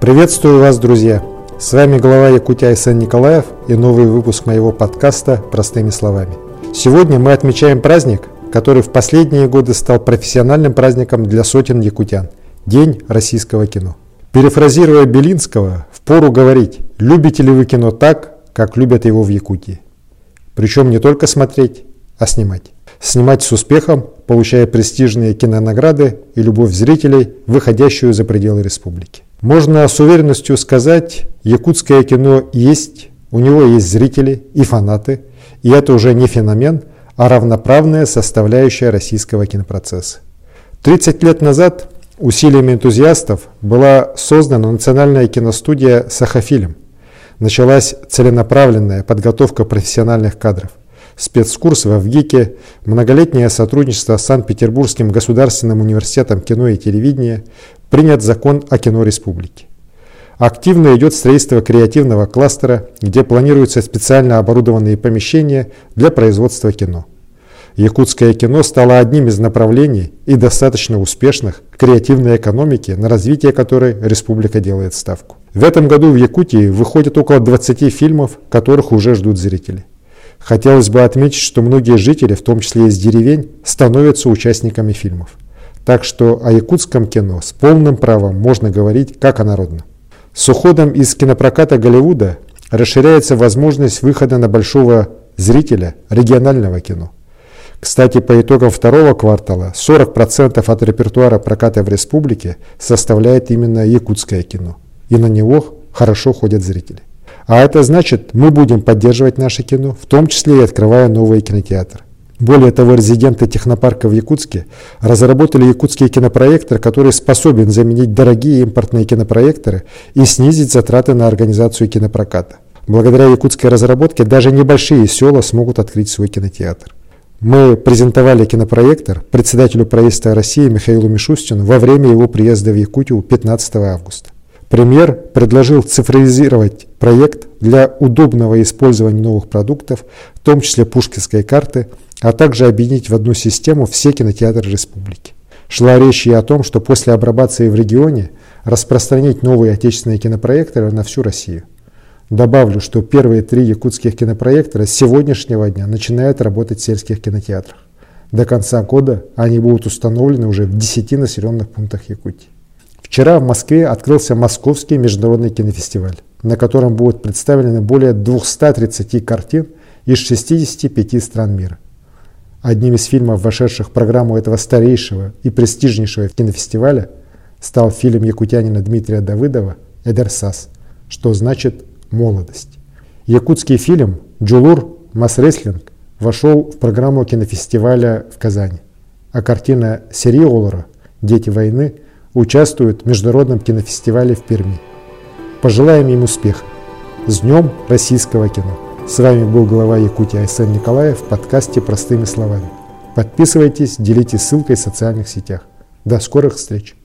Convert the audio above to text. Приветствую вас, друзья! С вами глава Якутии Айсен Николаев и новый выпуск моего подкаста «Простыми словами». Сегодня мы отмечаем праздник, который в последние годы стал профессиональным праздником для сотен якутян – День российского кино. Перефразируя Белинского, впору говорить: «Любите ли вы кино так, как любят его в Якутии?» Причем не только смотреть, а снимать. Снимать с успехом, получая престижные кинонаграды и любовь зрителей, выходящую за пределы республики. Можно с уверенностью сказать, якутское кино есть, у него есть зрители и фанаты, и это уже не феномен, а равноправная составляющая российского кинопроцесса. 30 лет назад усилиями энтузиастов была создана национальная киностудия «Сахафильм». Началась целенаправленная подготовка профессиональных кадров. Спецкурс в ВГИКе, многолетнее сотрудничество с Санкт-Петербургским государственным университетом кино и телевидения, принят закон о кино республики. Активно идет строительство креативного кластера, где планируются специально оборудованные помещения для производства кино. Якутское кино стало одним из направлений и достаточно успешных креативной экономики, на развитие которой республика делает ставку. В этом году в Якутии выходит около 20 фильмов, которых уже ждут зрители. Хотелось бы отметить, что многие жители, в том числе из деревень, становятся участниками фильмов. Так что о якутском кино с полным правом можно говорить как о народном. С уходом из кинопроката Голливуда расширяется возможность выхода на большого зрителя регионального кино. Кстати, по итогам второго квартала 40% от репертуара проката в республике составляет именно якутское кино. И на него хорошо ходят зрители. А это значит, мы будем поддерживать наше кино, в том числе и открывая новые кинотеатры. Более того, резиденты технопарка в Якутске разработали якутский кинопроектор, который способен заменить дорогие импортные кинопроекторы и снизить затраты на организацию кинопроката. Благодаря якутской разработке даже небольшие села смогут открыть свой кинотеатр. Мы презентовали кинопроектор председателю правительства России Михаилу Мишустину во время его приезда в Якутию 15 августа. Премьер предложил цифровизировать проект для удобного использования новых продуктов, в том числе пушкинской карты, а также объединить в одну систему все кинотеатры республики. Шла речь и о том, что после обрабатывания в регионе распространить новые отечественные кинопроекторы на всю Россию. Добавлю, что первые 3 якутских кинопроектора с сегодняшнего дня начинают работать в сельских кинотеатрах. До конца года они будут установлены уже в 10 населенных пунктах Якутии. Вчера в Москве открылся Московский международный кинофестиваль, на котором будут представлены более 230 картин из 65 стран мира. Одним из фильмов, вошедших в программу этого старейшего и престижнейшего кинофестиваля, стал фильм якутянина Дмитрия Давыдова «Эдерсас», что значит «молодость». Якутский фильм «Джулур Масрестлинг» вошел в программу кинофестиваля в Казани, а картина «Сери Олара. Дети войны» участвует в международном кинофестивале в Перми. Пожелаем им успеха! С Днем российского кино! С вами был глава Якутии Айсен Николаев в подкасте «Простыми словами». Подписывайтесь, делитесь ссылкой в социальных сетях. До скорых встреч!